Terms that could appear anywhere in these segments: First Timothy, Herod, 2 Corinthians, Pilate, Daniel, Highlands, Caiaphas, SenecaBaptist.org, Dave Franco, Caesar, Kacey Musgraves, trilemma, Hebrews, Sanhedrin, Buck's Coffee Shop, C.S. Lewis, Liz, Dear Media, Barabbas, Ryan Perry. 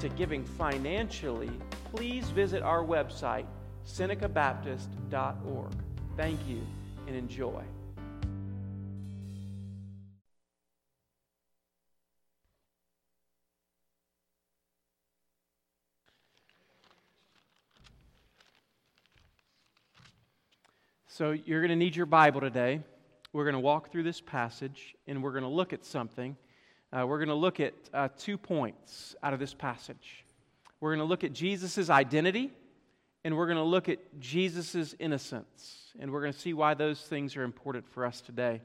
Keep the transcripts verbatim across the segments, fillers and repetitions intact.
to giving financially, please visit our website, Seneca Baptist dot org. Thank you and enjoy. So you're going to need your Bible today. We're going to walk through this passage, and we're going to look at something. Uh, we're going to look at uh, two points out of this passage. We're going to look at Jesus' identity, and we're going to look at Jesus' innocence. And we're going to see why those things are important for us today.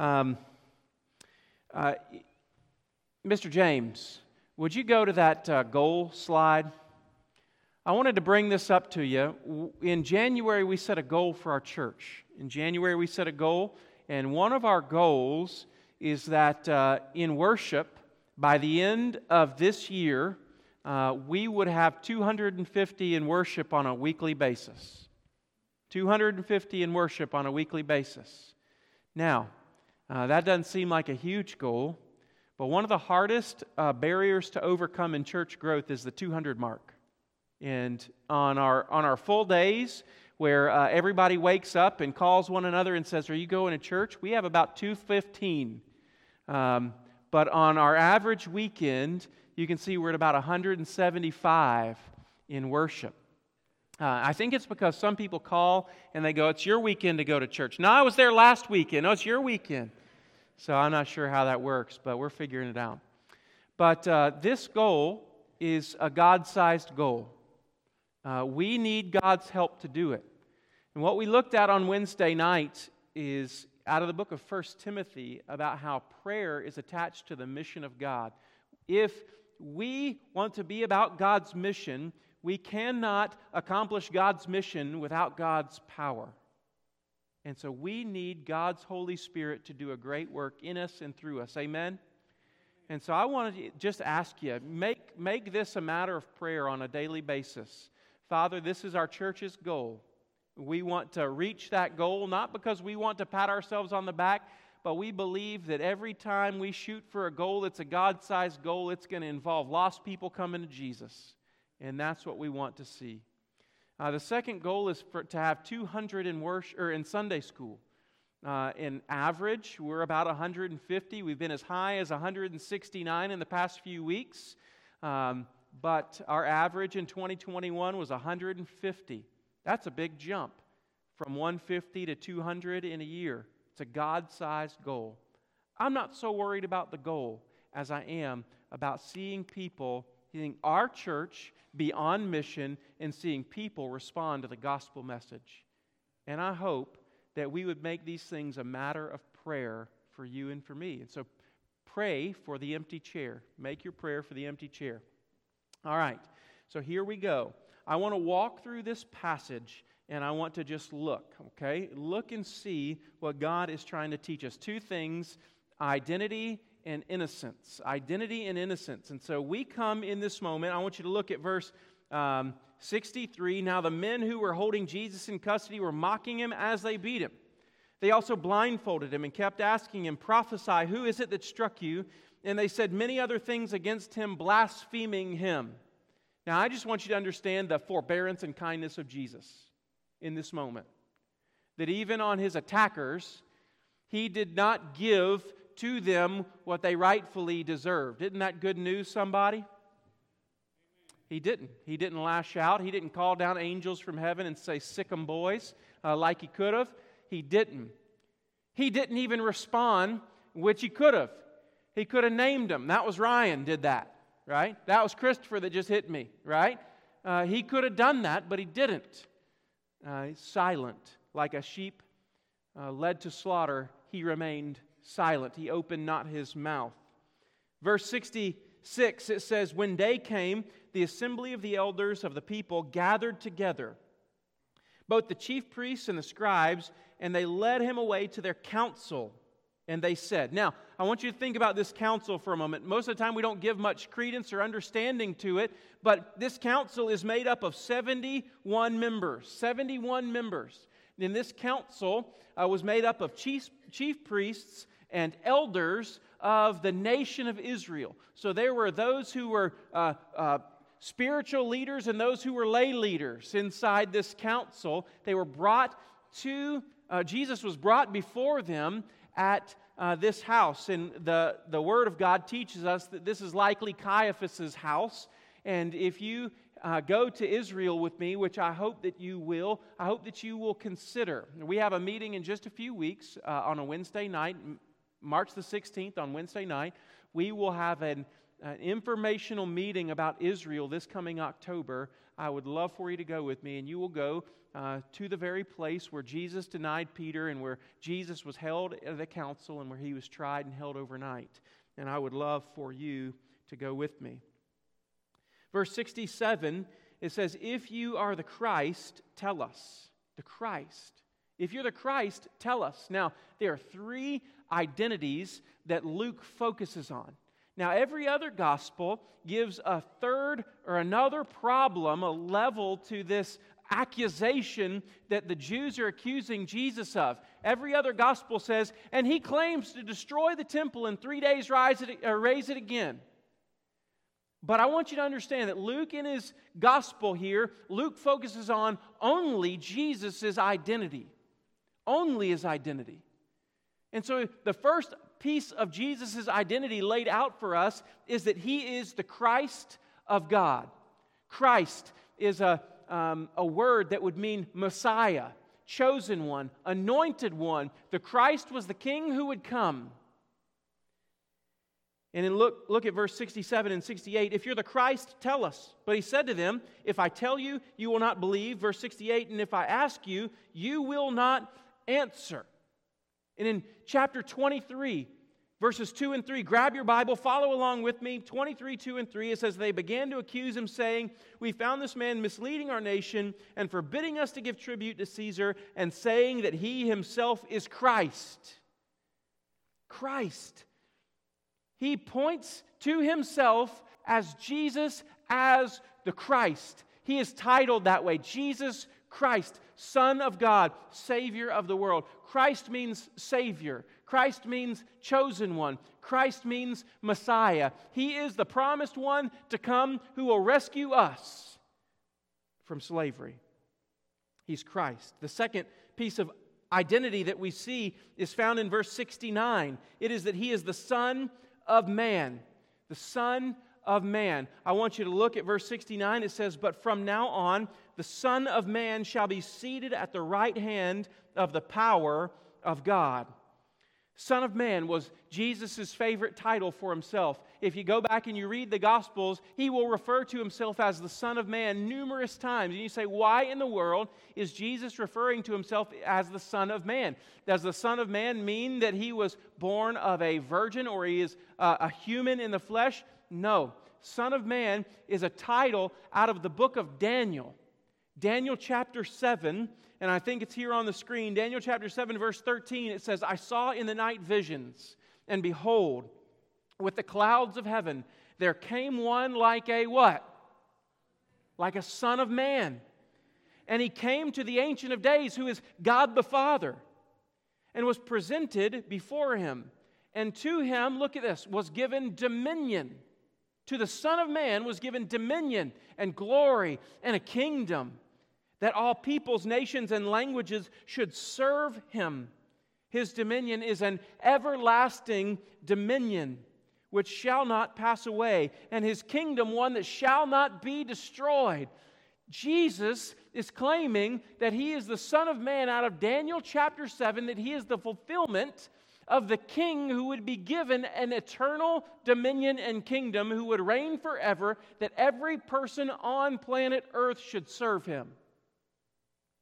Um, uh, Mister James, would you go to that uh, goal slide? I wanted to bring this up to you. In January, we set a goal for our church. In January, we set a goal, and one of our goals is that uh, in worship, by the end of this year, uh, we would have two hundred fifty in worship on a weekly basis. two hundred fifty in worship on a weekly basis. Now, uh, that doesn't seem like a huge goal, but one of the hardest uh, barriers to overcome in church growth is the two hundred mark. And on our on our full days where uh, everybody wakes up and calls one another and says, "Are you going to church?" we have about two fifteen. Um, but on our average weekend, you can see we're at about one hundred seventy-five in worship. Uh, I think it's because some people call and they go, "It's your weekend to go to church." "No, I was there last weekend." "No, it's your weekend." So I'm not sure how that works, but we're figuring it out. But uh, this goal is a God-sized goal. Uh, we need God's help to do it. And what we looked at on Wednesday night is out of the book of First Timothy about how prayer is attached to the mission of God. If we want to be about God's mission, we cannot accomplish God's mission without God's power. And so we need God's Holy Spirit to do a great work in us and through us. Amen? And so I wanted to just ask you, make, make this a matter of prayer on a daily basis. Father, this is our church's goal. We want to reach that goal, not because we want to pat ourselves on the back, but we believe that every time we shoot for a goal that's a God-sized goal, it's going to involve lost people coming to Jesus. And that's what we want to see. Uh, the second goal is for, to have two hundred in worship, or in Sunday school. Uh, in average, we're about one hundred fifty. We've been as high as one hundred sixty-nine in the past few weeks. Um But our average in twenty twenty-one was one hundred fifty. That's a big jump from one hundred fifty to two hundred in a year. It's a God-sized goal. I'm not so worried about the goal as I am about seeing people, seeing our church be on mission and seeing people respond to the gospel message. And I hope that we would make these things a matter of prayer for you and for me. And so pray for the empty chair. Make your prayer for the empty chair. All right, so here we go. I want to walk through this passage, and I want to just look, okay? Look and see what God is trying to teach us. Two things, identity and innocence. Identity and innocence. And so we come in this moment, I want you to look at verse um, sixty-three. "Now the men who were holding Jesus in custody were mocking him as they beat him. They also blindfolded him and kept asking him, 'Prophesy, who is it that struck you?' And they said many other things against him, blaspheming him." Now, I just want you to understand the forbearance and kindness of Jesus in this moment. That even on his attackers, he did not give to them what they rightfully deserved. Isn't that good news, somebody? He didn't. He didn't lash out. He didn't call down angels from heaven and say, "Sick 'em, boys," uh, like he could have. He didn't. He didn't even respond, which he could have. He could have named them. That was Ryan did that, right? That was Christopher that just hit me, right? Uh, he could have done that, but he didn't. Uh, silent, like a sheep uh, led to slaughter, he remained silent. He opened not his mouth. Verse sixty-six, it says, "When day came, the assembly of the elders of the people gathered together, both the chief priests and the scribes, and they led him away to their council, and they said." Now, I want you to think about this council for a moment. Most of the time we don't give much credence or understanding to it, but this council is made up of seventy-one members, seventy-one members. And this council uh, was made up of chief, chief priests and elders of the nation of Israel. So there were those who were uh, uh, spiritual leaders and those who were lay leaders inside this council. They were brought to, uh, Jesus was brought before them at uh, this house. And the, the Word of God teaches us that this is likely Caiaphas' house. And if you Uh, go to Israel with me, which I hope that you will. I hope that you will consider. We have a meeting in just a few weeks uh, on a Wednesday night, March the sixteenth on Wednesday night. We will have an, an informational meeting about Israel this coming October. I would love for you to go with me, and you will go uh, to the very place where Jesus denied Peter and where Jesus was held at the council and where he was tried and held overnight. And I would love for you to go with me. Verse sixty-seven, it says, "If you are the Christ, tell us." The Christ. If you're the Christ, tell us. Now, there are three identities that Luke focuses on. Now, every other gospel gives a third or another problem, a level to this accusation that the Jews are accusing Jesus of. Every other gospel says, "And he claims to destroy the temple and three days rise it, uh, raise it again." But I want you to understand that Luke, in his gospel here, Luke focuses on only Jesus' identity. Only his identity. And so the first piece of Jesus' identity laid out for us is that he is the Christ of God. Christ is a, um, a word that would mean Messiah, chosen one, anointed one. The Christ was the king who would come. And then look, look at verse sixty-seven and sixty-eight. "If you're the Christ, tell us." But he said to them, "If I tell you, you will not believe." Verse sixty-eight, "And if I ask you, you will not answer." And in chapter twenty-three, verses two and three, grab your Bible, follow along with me. twenty-three, two and three, it says, "They began to accuse him, saying, 'We found this man misleading our nation and forbidding us to give tribute to Caesar, and saying that he himself is Christ.'" Christ. He points to himself as Jesus, as the Christ. He is titled that way, Jesus Christ, Son of God, Savior of the world. Christ means Savior. Christ means chosen one. Christ means Messiah. He is the promised one to come who will rescue us from slavery. He's Christ. The second piece of identity that we see is found in verse sixty-nine. It is that he is the Son of God. Of man, the Son of Man. I want you to look at verse sixty-nine. It says, "But from now on, the Son of Man shall be seated at the right hand of the power of God." Son of Man was Jesus' favorite title for himself. If you go back and you read the Gospels, he will refer to himself as the Son of Man numerous times. And you say, why in the world is Jesus referring to himself as the Son of Man? Does the Son of Man mean that he was born of a virgin or he is uh, a human in the flesh? No. Son of Man is a title out of the book of Daniel. Daniel chapter seven, and I think it's here on the screen. Daniel chapter seven, verse thirteen, it says, "I saw in the night visions, and behold, with the clouds of heaven, there came one like a" what? "Like a son of man. And he came to the Ancient of Days, who is God the Father, and was presented before him. And to him," look at this, "was given dominion." To the Son of Man was given dominion and glory and a kingdom, that all peoples, nations, and languages should serve him. His dominion is an everlasting dominion which shall not pass away, and his kingdom one that shall not be destroyed. Jesus is claiming that he is the Son of Man out of Daniel chapter seven, that he is the fulfillment of the king who would be given an eternal dominion and kingdom, who would reign forever, that every person on planet earth should serve him.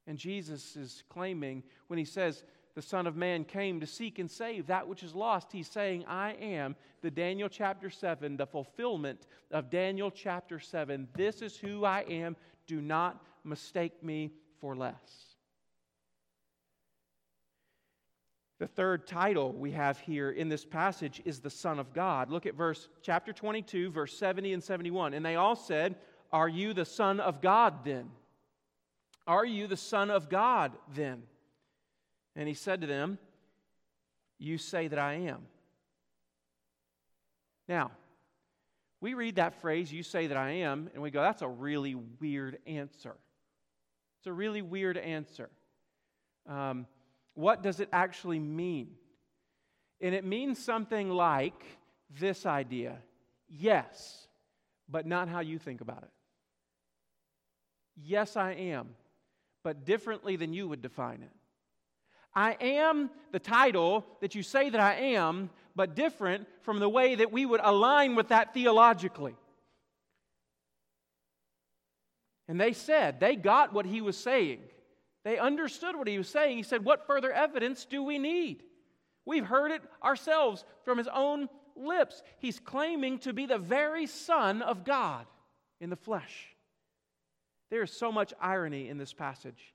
And Jesus is claiming when he says, the Son of Man came to seek and save that which is lost. He's saying, I am the Daniel chapter seven, the fulfillment of Daniel chapter seven. This is who I am. Do not mistake me for less. The third title we have here in this passage is the Son of God. Look at verse chapter twenty-two, verse seventy and seventy-one. And they all said, Are you the Son of God then? Are you the Son of God then? And he said to them, You say that I am. Now, we read that phrase, you say that I am, and we go, that's a really weird answer. It's a really weird answer. Um, what does it actually mean? And it means something like this idea, yes, but not how you think about it. Yes, I am, but differently than you would define it. I am the title that you say that I am, but different from the way that we would align with that theologically. And they said, they got what he was saying. They understood what he was saying. He said, what further evidence do we need? We've heard it ourselves from his own lips. He's claiming to be the very Son of God in the flesh. There is so much irony in this passage.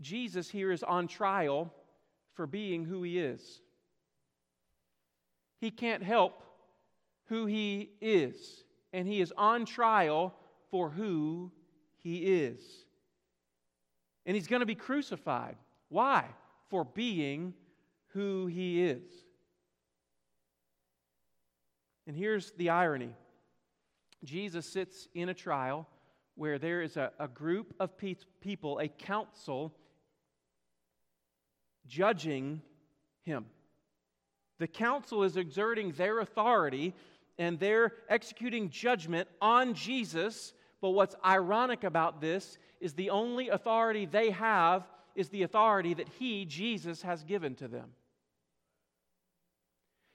Jesus here is on trial for being who he is. He can't help who he is, and he is on trial for who he is. And he's going to be crucified. Why? For being who he is. And here's the irony. Jesus sits in a trial where there is a, a group of pe- people, a council, judging him. The council is exerting their authority and they're executing judgment on Jesus. But what's ironic about this is the only authority they have is the authority that he, Jesus, has given to them.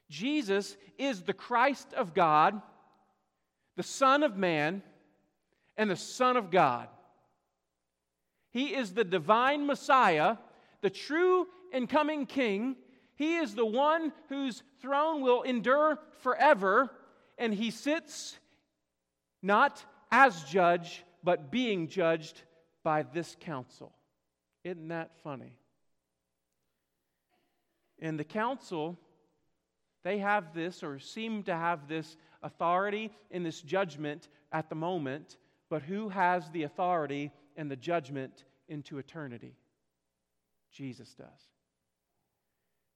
Jesus is the Christ of God, the Son of Man, and the Son of God. He is the divine Messiah, the true and coming King. He is the one whose throne will endure forever, and he sits not as judge, but being judged by this council. Isn't that funny? And the council, they have this, or seem to have this authority in this judgment at the moment, but who has the authority and the judgment into eternity? Jesus does.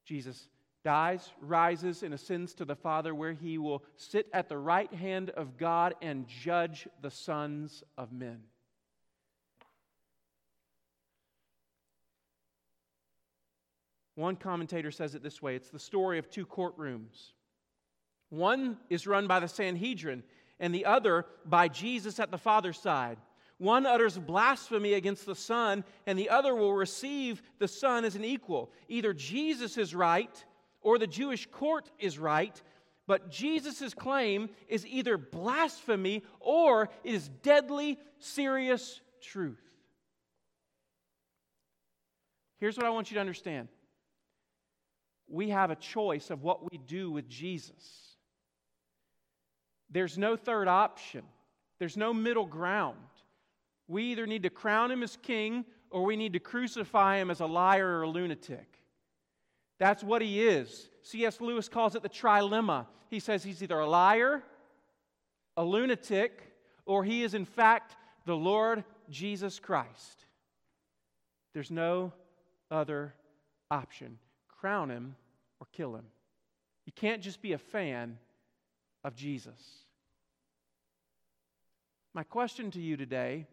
Jesus dies, rises, and ascends to the Father, where he will sit at the right hand of God and judge the sons of men. One commentator says it this way. It's the story of two courtrooms. One is run by the Sanhedrin and the other by Jesus at the Father's side. One utters blasphemy against the Son, and the other will receive the Son as an equal. Either Jesus is right, or the Jewish court is right, but Jesus' claim is either blasphemy or is deadly, serious truth. Here's what I want you to understand. We have a choice of what we do with Jesus. There's no third option. There's no middle ground. We either need to crown him as king, or we need to crucify him as a liar or a lunatic. That's what he is. C S Lewis calls it the trilemma. He says he's either a liar, a lunatic, or he is in fact the Lord Jesus Christ. There's no other option. Crown him or kill him. You can't just be a fan of Jesus. My question to you today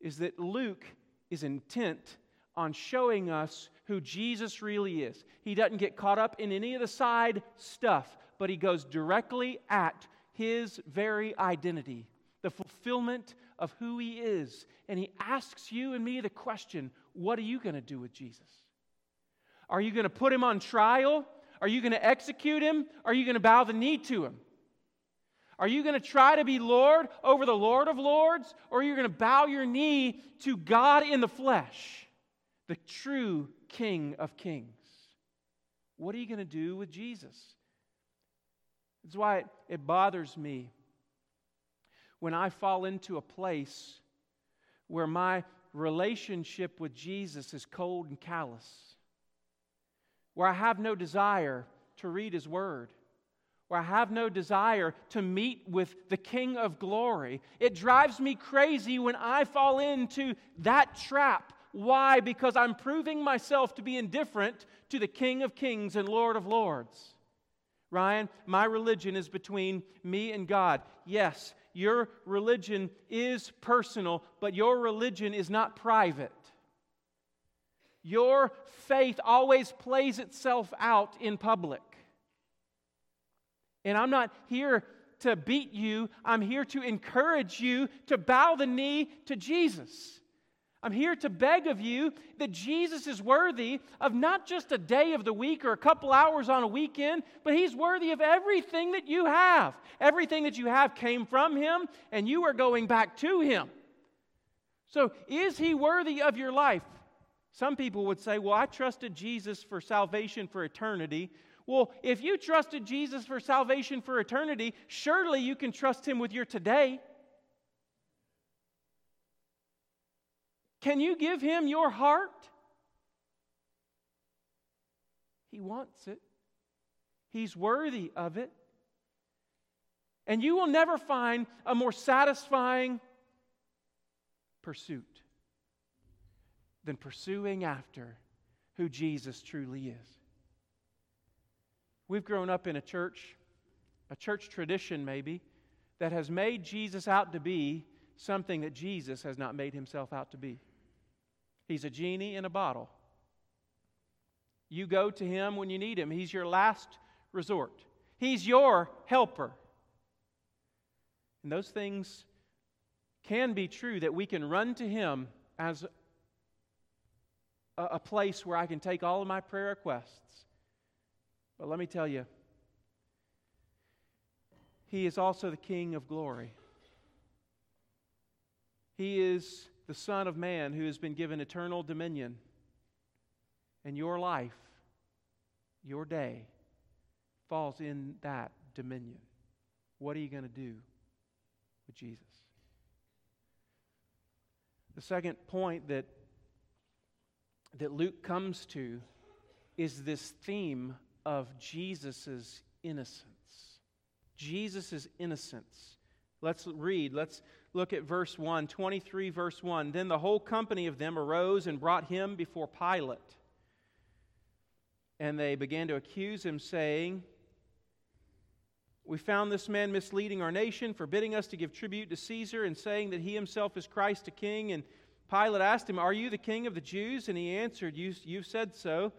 is that Luke is intent on showing us who Jesus really is. He doesn't get caught up in any of the side stuff, but he goes directly at his very identity, the fulfillment of who he is. And he asks you and me the question, what are you going to do with Jesus? Are you going to put him on trial? Are you going to execute him? Are you going to bow the knee to him? Are you going to try to be Lord over the Lord of Lords, or are you going to bow your knee to God in the flesh, the true King of Kings. What are you going to do with Jesus? That's why it, it bothers me when I fall into a place where my relationship with Jesus is cold and callous, where I have no desire to read His Word, where I have no desire to meet with the King of Glory. It drives me crazy when I fall into that trap. Why? Because I'm proving myself to be indifferent to the King of Kings and Lord of Lords. Ryan, my religion is between me and God. Yes, your religion is personal, but your religion is not private. Your faith always plays itself out in public. And I'm not here to beat you. I'm here to encourage you to bow the knee to Jesus. I'm here to beg of you that Jesus is worthy of not just a day of the week or a couple hours on a weekend, but He's worthy of everything that you have. Everything that you have came from Him, and you are going back to Him. So, is He worthy of your life? Some people would say, well, I trusted Jesus for salvation for eternity. Well, if you trusted Jesus for salvation for eternity, surely you can trust Him with your today. Can you give Him your heart? He wants it. He's worthy of it. And you will never find a more satisfying pursuit than pursuing after who Jesus truly is. We've grown up in a church, a church tradition maybe, that has made Jesus out to be something that Jesus has not made Himself out to be. He's a genie in a bottle. You go to Him when you need Him. He's your last resort. He's your helper. And those things can be true, that we can run to Him as a, a place where I can take all of my prayer requests. But let me tell you, He is also the King of Glory. He is the Son of Man who has been given eternal dominion. And your life, your day, falls in that dominion. What are you going to do with Jesus? The second point that, that Luke comes to is this theme of Jesus' innocence. Jesus' innocence. Let's read. Let's look at verse one, twenty-three, verse one. Then the whole company of them arose and brought Him before Pilate. And they began to accuse Him, saying, "We found this man misleading our nation, forbidding us to give tribute to Caesar, and saying that he himself is Christ the King." And Pilate asked Him, "Are you the King of the Jews?" And He answered, you, you've said so.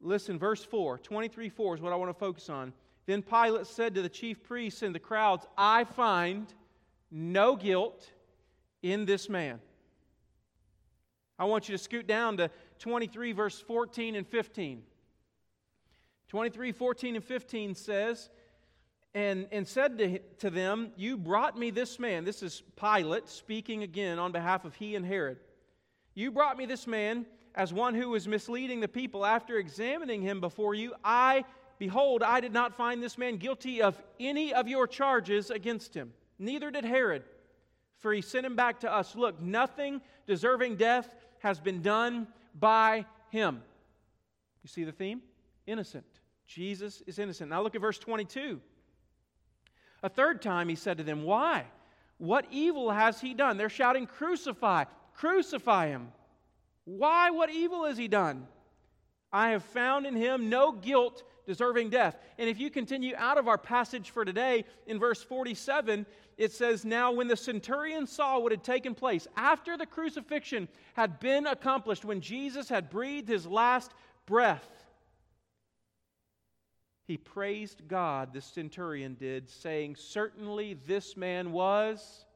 Listen, verse four, twenty-three four is what I want to focus on. Then Pilate said to the chief priests and the crowds, "I find no guilt in this man." I want you to scoot down to twenty-three, verse fourteen and fifteen. twenty-three, fourteen, and fifteen says, And, and said to, to them, "You brought me this man." This is Pilate speaking again on behalf of he and Herod. "You brought me this man as one who was misleading the people. After examining him before you, I... Behold, I did not find this man guilty of any of your charges against him. Neither did Herod, for he sent him back to us. Look, nothing deserving death has been done by him." You see the theme? Innocent. Jesus is innocent. Now look at verse twenty-two. "A third time he said to them, 'Why? What evil has he done?'" They're shouting, "Crucify! Crucify him! Why? What evil has he done? I have found in him no guilt deserving death." And if you continue out of our passage for today, in verse forty-seven, it says, "Now when the centurion saw what had taken place," after the crucifixion had been accomplished, when Jesus had breathed His last breath, "he praised God," the centurion did, saying, "Certainly this man was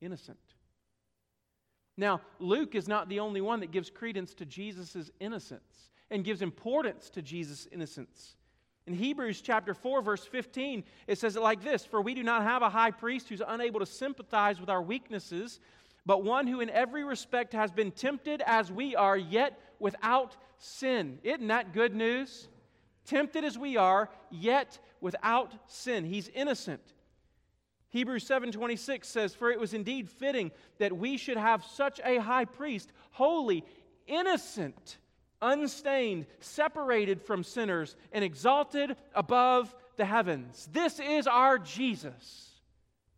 innocent." Now, Luke is not the only one that gives credence to Jesus' innocence and gives importance to Jesus' innocence. In Hebrews chapter four, verse fifteen, it says it like this, "For we do not have a high priest who's unable to sympathize with our weaknesses, but one who in every respect has been tempted as we are, yet without sin. Isn't that good news? Tempted as we are, yet without sin. He's innocent. Hebrews seven twenty-six says, "For it was indeed fitting that we should have such a high priest, holy, innocent, unstained, separated from sinners, and exalted above the heavens." This is our Jesus,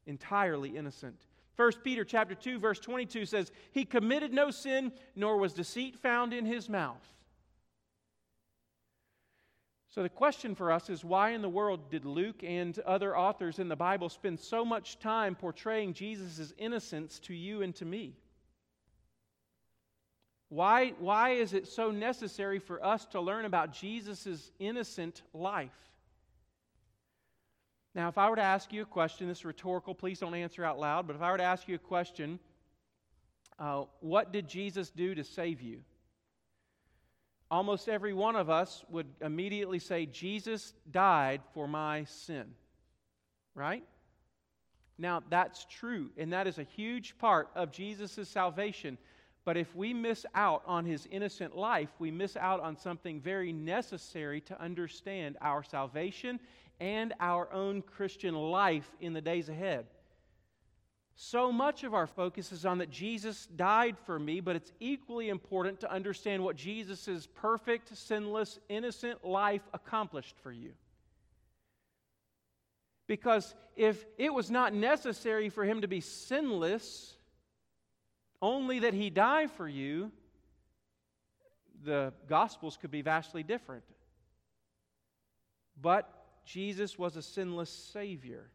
entirely innocent. First Peter chapter two, verse twenty-two says, "He committed no sin, nor was deceit found in his mouth." So the question for us is, why in the world did Luke and other authors in the Bible spend so much time portraying Jesus' innocence to you and to me? Why, why is it so necessary for us to learn about Jesus' innocent life? Now, if I were to ask you a question, this is rhetorical, please don't answer out loud, but if I were to ask you a question, uh, what did Jesus do to save you? Almost every one of us would immediately say, Jesus died for my sin, right? Now, that's true, and that is a huge part of Jesus' salvation. But if we miss out on his innocent life, we miss out on something very necessary to understand our salvation and our own Christian life in the days ahead. So much of our focus is on that Jesus died for me, but it's equally important to understand what Jesus' perfect, sinless, innocent life accomplished for you. Because if it was not necessary for him to be sinless, only that he die for you, the Gospels could be vastly different. But Jesus was a sinless Savior.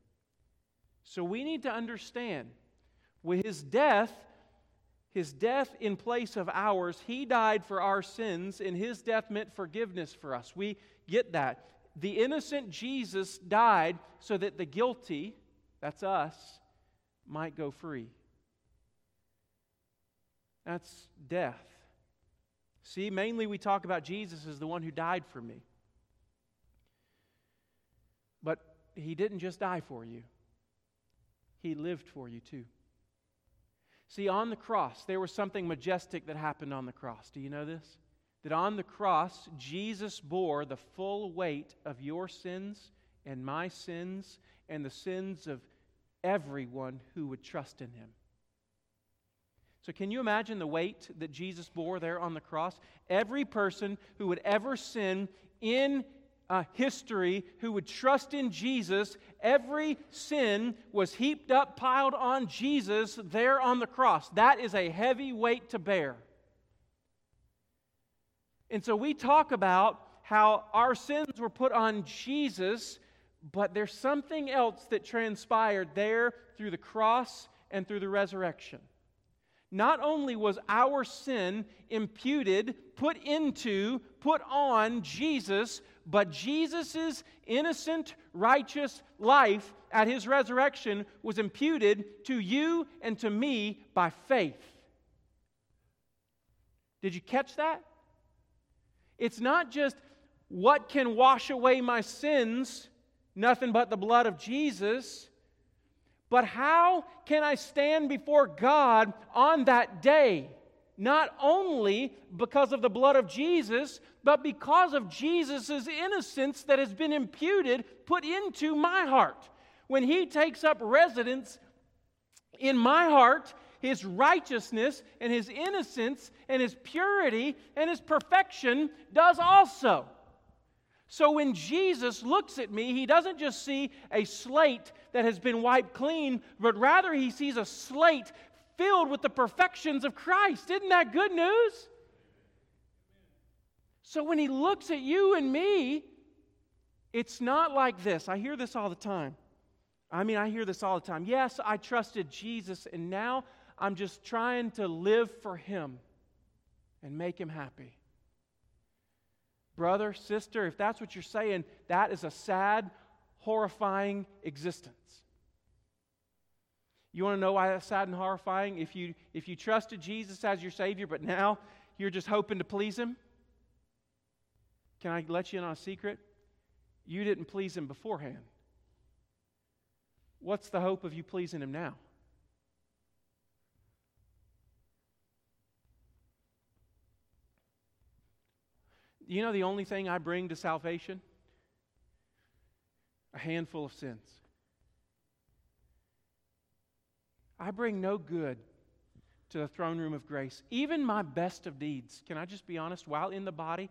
So we need to understand, with his death, his death in place of ours, he died for our sins, and his death meant forgiveness for us. We get that. The innocent Jesus died so that the guilty, that's us, might go free. That's death. See, mainly we talk about Jesus as the one who died for me. But he didn't just die for you. He lived for you too. See, on the cross, there was something majestic that happened on the cross. Do you know this? That on the cross, Jesus bore the full weight of your sins and my sins and the sins of everyone who would trust in him. So can you imagine the weight that Jesus bore there on the cross? Every person who would ever sin in Uh, history, who would trust in Jesus, every sin was heaped up, piled on Jesus there on the cross. That is a heavy weight to bear. And so we talk about how our sins were put on Jesus, but there's something else that transpired there through the cross and through the resurrection. Not only was our sin imputed, put into, put on Jesus, but Jesus' innocent, righteous life at his resurrection was imputed to you and to me by faith. Did you catch that? It's not just what can wash away my sins, nothing but the blood of Jesus, but how can I stand before God on that day? Not only because of the blood of Jesus, but because of Jesus' innocence that has been imputed, put into my heart. When he takes up residence in my heart, his righteousness and his innocence and his purity and his perfection does also. So when Jesus looks at me, he doesn't just see a slate that has been wiped clean, but rather he sees a slate filled with the perfections of Christ. Isn't that good news? So when he looks at you and me, it's not like this. I hear this all the time. I mean, I hear this all the time. Yes, I trusted Jesus, and now I'm just trying to live for him and make him happy. Brother, sister, if that's what you're saying, that is a sad, horrifying existence. You want to know why that's sad and horrifying? If you if you trusted Jesus as your Savior, but now you're just hoping to please him? Can I let you in on a secret? You didn't please him beforehand. What's the hope of you pleasing him now? You know the only thing I bring to salvation? A handful of sins. I bring no good to the throne room of grace. Even my best of deeds, can I just be honest, while in the body,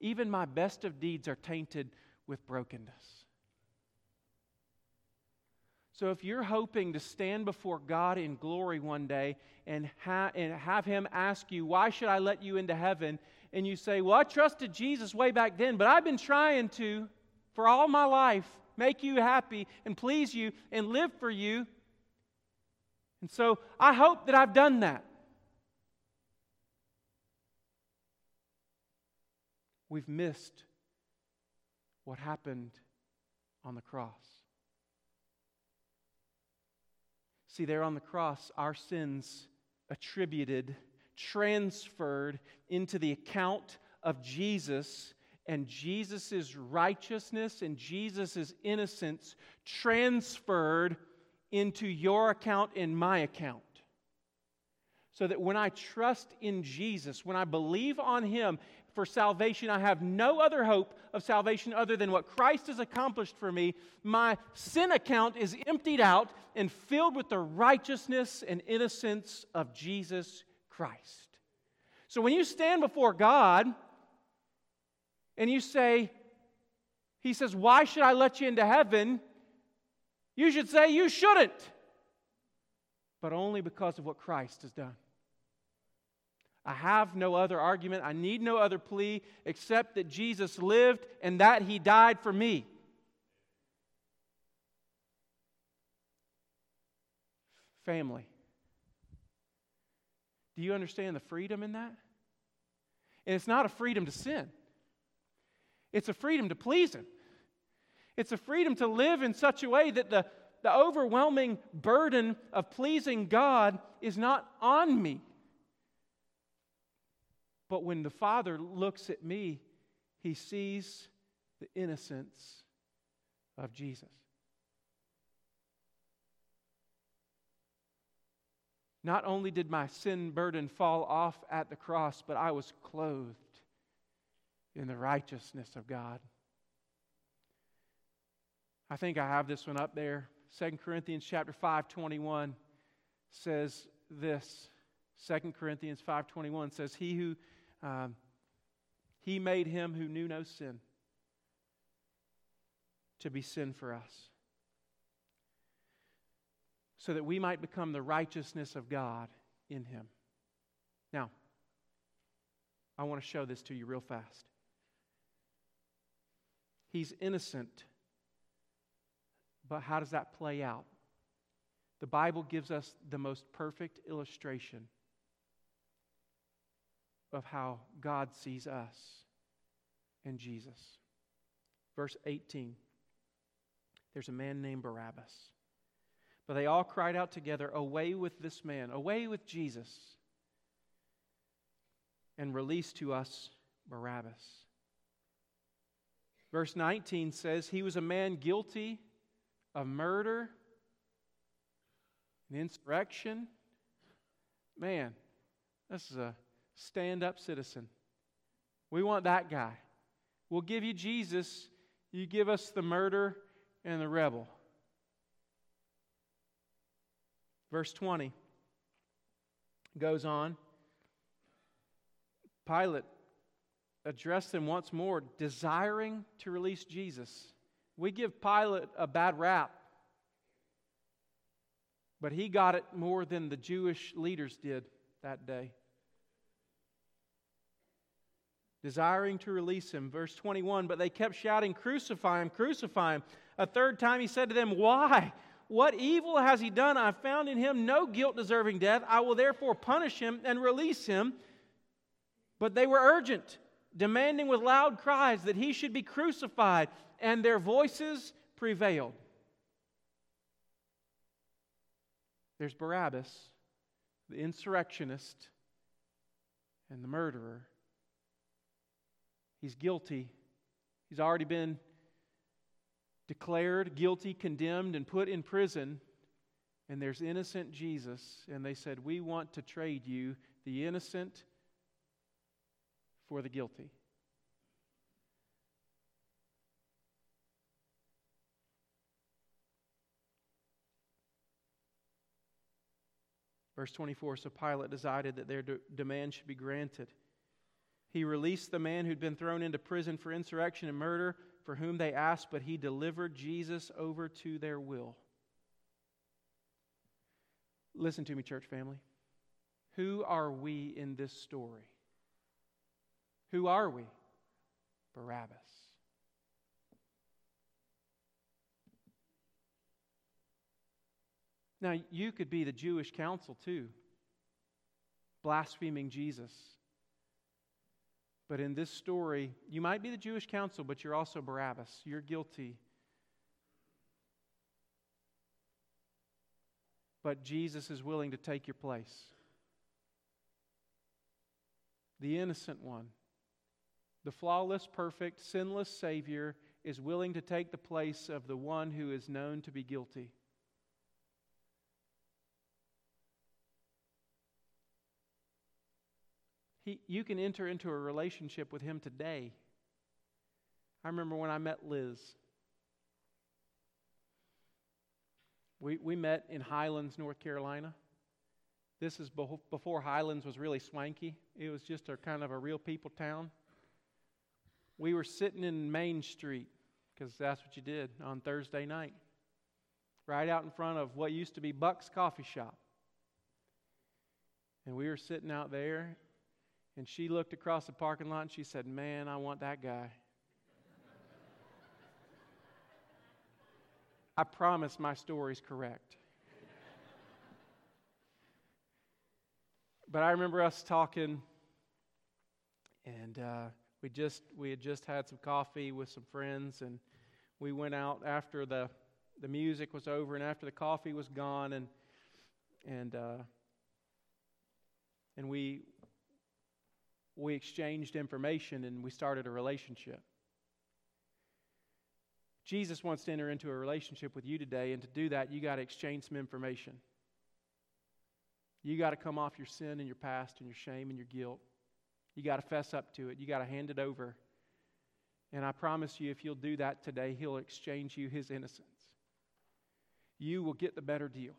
even my best of deeds are tainted with brokenness. So if you're hoping to stand before God in glory one day and, ha- and have Him ask you, why should I let you into heaven? And you say, well, I trusted Jesus way back then, but I've been trying to, for all my life, make you happy and please you and live for you. And so I hope that I've done that. We've missed what happened on the cross. See, there on the cross, our sins attributed, transferred into the account of Jesus, and Jesus' righteousness and Jesus' innocence transferred into your account and my account. So that when I trust in Jesus, when I believe on Him for salvation, I have no other hope of salvation other than what Christ has accomplished for me. My sin account is emptied out and filled with the righteousness and innocence of Jesus Christ. So when you stand before God and you say, He says, why should I let you into heaven? You should say, you shouldn't. But only because of what Christ has done. I have no other argument. I need no other plea except that Jesus lived and that He died for me. Family. Do you understand the freedom in that? And it's not a freedom to sin. It's a freedom to please Him. It's a freedom to live in such a way that the, the overwhelming burden of pleasing God is not on me. But when the Father looks at me, He sees the innocence of Jesus. Not only did my sin burden fall off at the cross, but I was clothed in the righteousness of God. I think I have this one up there. Second Corinthians chapter five twenty-one says this. Second Corinthians five twenty-one says, He who um, He made Him who knew no sin to be sin for us, so that we might become the righteousness of God in Him. Now, I want to show this to you real fast. He's innocent. But how does that play out? The Bible gives us the most perfect illustration of how God sees us and Jesus. Verse eighteen. There's a man named Barabbas. But they all cried out together, "Away with this man, away with Jesus, and release to us Barabbas." Verse nineteen says, "He was a man guilty of murder, an insurrection." Man, this is a stand-up citizen. We want that guy. We'll give you Jesus. You give us the murder and the rebel. Verse twenty goes on. Pilate addressed them once more, desiring to release Jesus. We give Pilate a bad rap, but he got it more than the Jewish leaders did that day. Desiring to release him. Verse twenty-one, but they kept shouting, "Crucify him, crucify him." A third time he said to them, "Why? What evil has he done? I found in him no guilt deserving death. I will therefore punish him and release him." But they were urgent, demanding with loud cries that he should be crucified, and their voices prevailed. There's Barabbas, the insurrectionist and the murderer. He's guilty. He's already been declared guilty, condemned, and put in prison. And there's innocent Jesus. And they said, "We want to trade you, the innocent, for the guilty." Verse twenty-four, so Pilate decided that their de- demand should be granted. He released the man who'd been thrown into prison for insurrection and murder, for whom they asked, but he delivered Jesus over to their will. Listen to me, church family. Who are we in this story? Who are we? Barabbas. Now, you could be the Jewish council too, blaspheming Jesus. But in this story, you might be the Jewish council, but you're also Barabbas. You're guilty. But Jesus is willing to take your place. The innocent one, the flawless, perfect, sinless Savior is willing to take the place of the one who is known to be guilty. He, you can enter into a relationship with Him today. I remember when I met Liz. We we met in Highlands, North Carolina. This is before Highlands was really swanky. It was just a kind of a real people town. We were sitting in Main Street, because that's what you did on Thursday night, right out in front of what used to be Buck's Coffee Shop. And we were sitting out there, and she looked across the parking lot and she said, "Man, I want that guy." I promise my story's correct. But I remember us talking, and uh, we just we had just had some coffee with some friends, and we went out after the the music was over and after the coffee was gone, and and uh, and we we exchanged information and we started a relationship. Jesus wants to enter into a relationship with you today, and to do that, you got to exchange some information. You got to come off your sin and your past and your shame and your guilt. You got to fess up to it. You got to hand it over. And I promise you, if you'll do that today, He'll exchange you His innocence. You will get the better deal.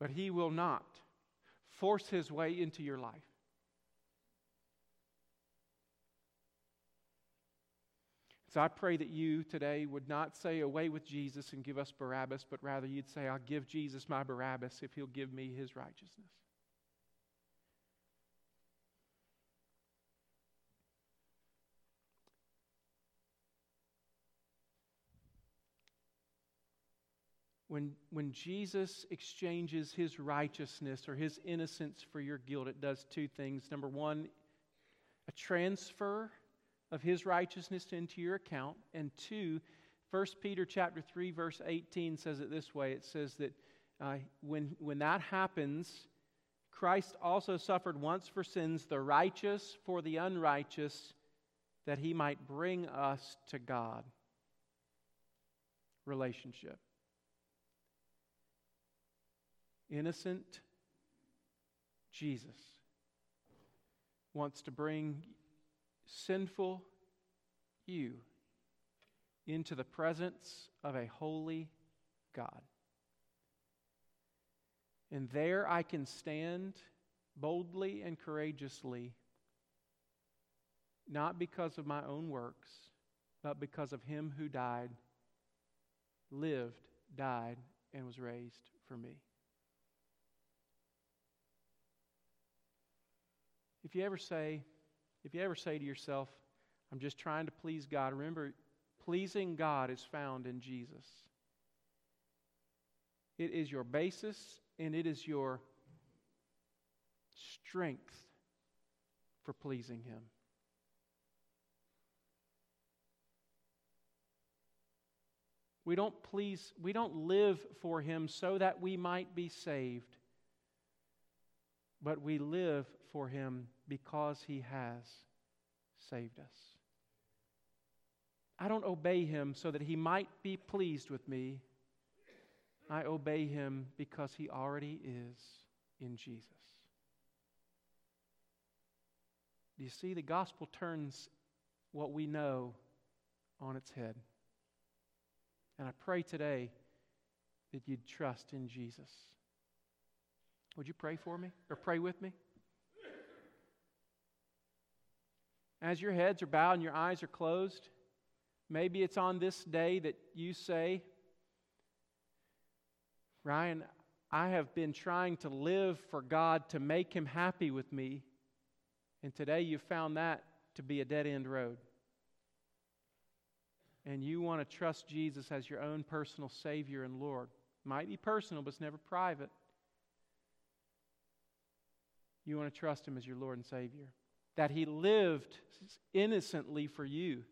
But He will not force His way into your life. So I pray that you today would not say away with Jesus and give us Barabbas, but rather you'd say, I'll give Jesus my Barabbas if He'll give me His righteousness. When, when Jesus exchanges His righteousness or His innocence for your guilt, it does two things. Number one, a transfer of His righteousness into your account. And two, First Peter chapter three, verse eighteen says it this way. It says that uh, when, when that happens, Christ also suffered once for sins, the righteous for the unrighteous, that He might bring us to God. Relationship. Innocent Jesus wants to bring sinful you into the presence of a holy God. And there I can stand boldly and courageously, not because of my own works, but because of Him who died, lived, died, and was raised for me. If you ever say, If you ever say to yourself, I'm just trying to please God, remember, pleasing God is found in Jesus. It is your basis and it is your strength for pleasing Him. We don't please, we don't live for Him so that we might be saved, but we live for Him because He has saved us. I don't obey Him so that He might be pleased with me. I obey Him because He already is in Jesus. Do you see? The gospel turns what we know on its head. And I pray today that you'd trust in Jesus. Would you pray for me? Or pray with me? As your heads are bowed and your eyes are closed, maybe it's on this day that you say, Ryan, I have been trying to live for God to make Him happy with me, and today you found that to be a dead-end road. And you want to trust Jesus as your own personal Savior and Lord. Might be personal, but it's never private. You want to trust Him as your Lord and Savior. That He lived innocently for you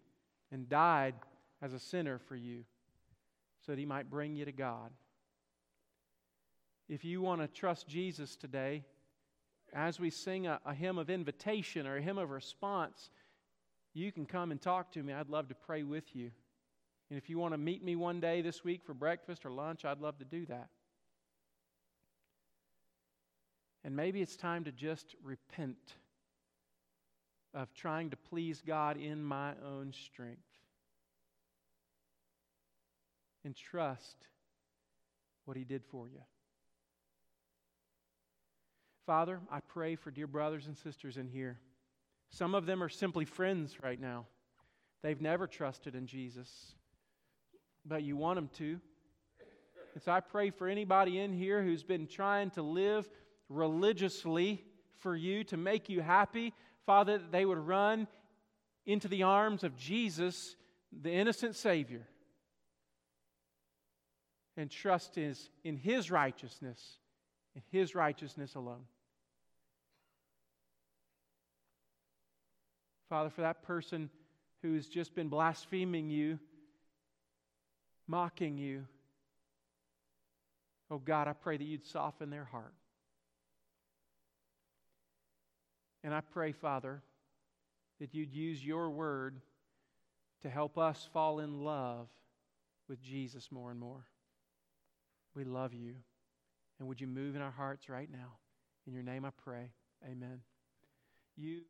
and died as a sinner for you so that He might bring you to God. If you want to trust Jesus today, as we sing a, a hymn of invitation or a hymn of response, you can come and talk to me. I'd love to pray with you. And if you want to meet me one day this week for breakfast or lunch, I'd love to do that. And maybe it's time to just repent of trying to please God in my own strength. And trust what He did for you. Father, I pray for dear brothers and sisters in here. Some of them are simply friends right now. They've never trusted in Jesus, but you want them to. And so I pray for anybody in here who's been trying to live religiously for you to make you happy, Father, that they would run into the arms of Jesus, the innocent Savior, and trust His, in His righteousness, in His righteousness alone. Father, for that person who has just been blaspheming you, mocking you, oh God, I pray that you'd soften their heart. And I pray, Father, that you'd use your word to help us fall in love with Jesus more and more. We love you. And would you move in our hearts right now? In your name I pray. Amen. You.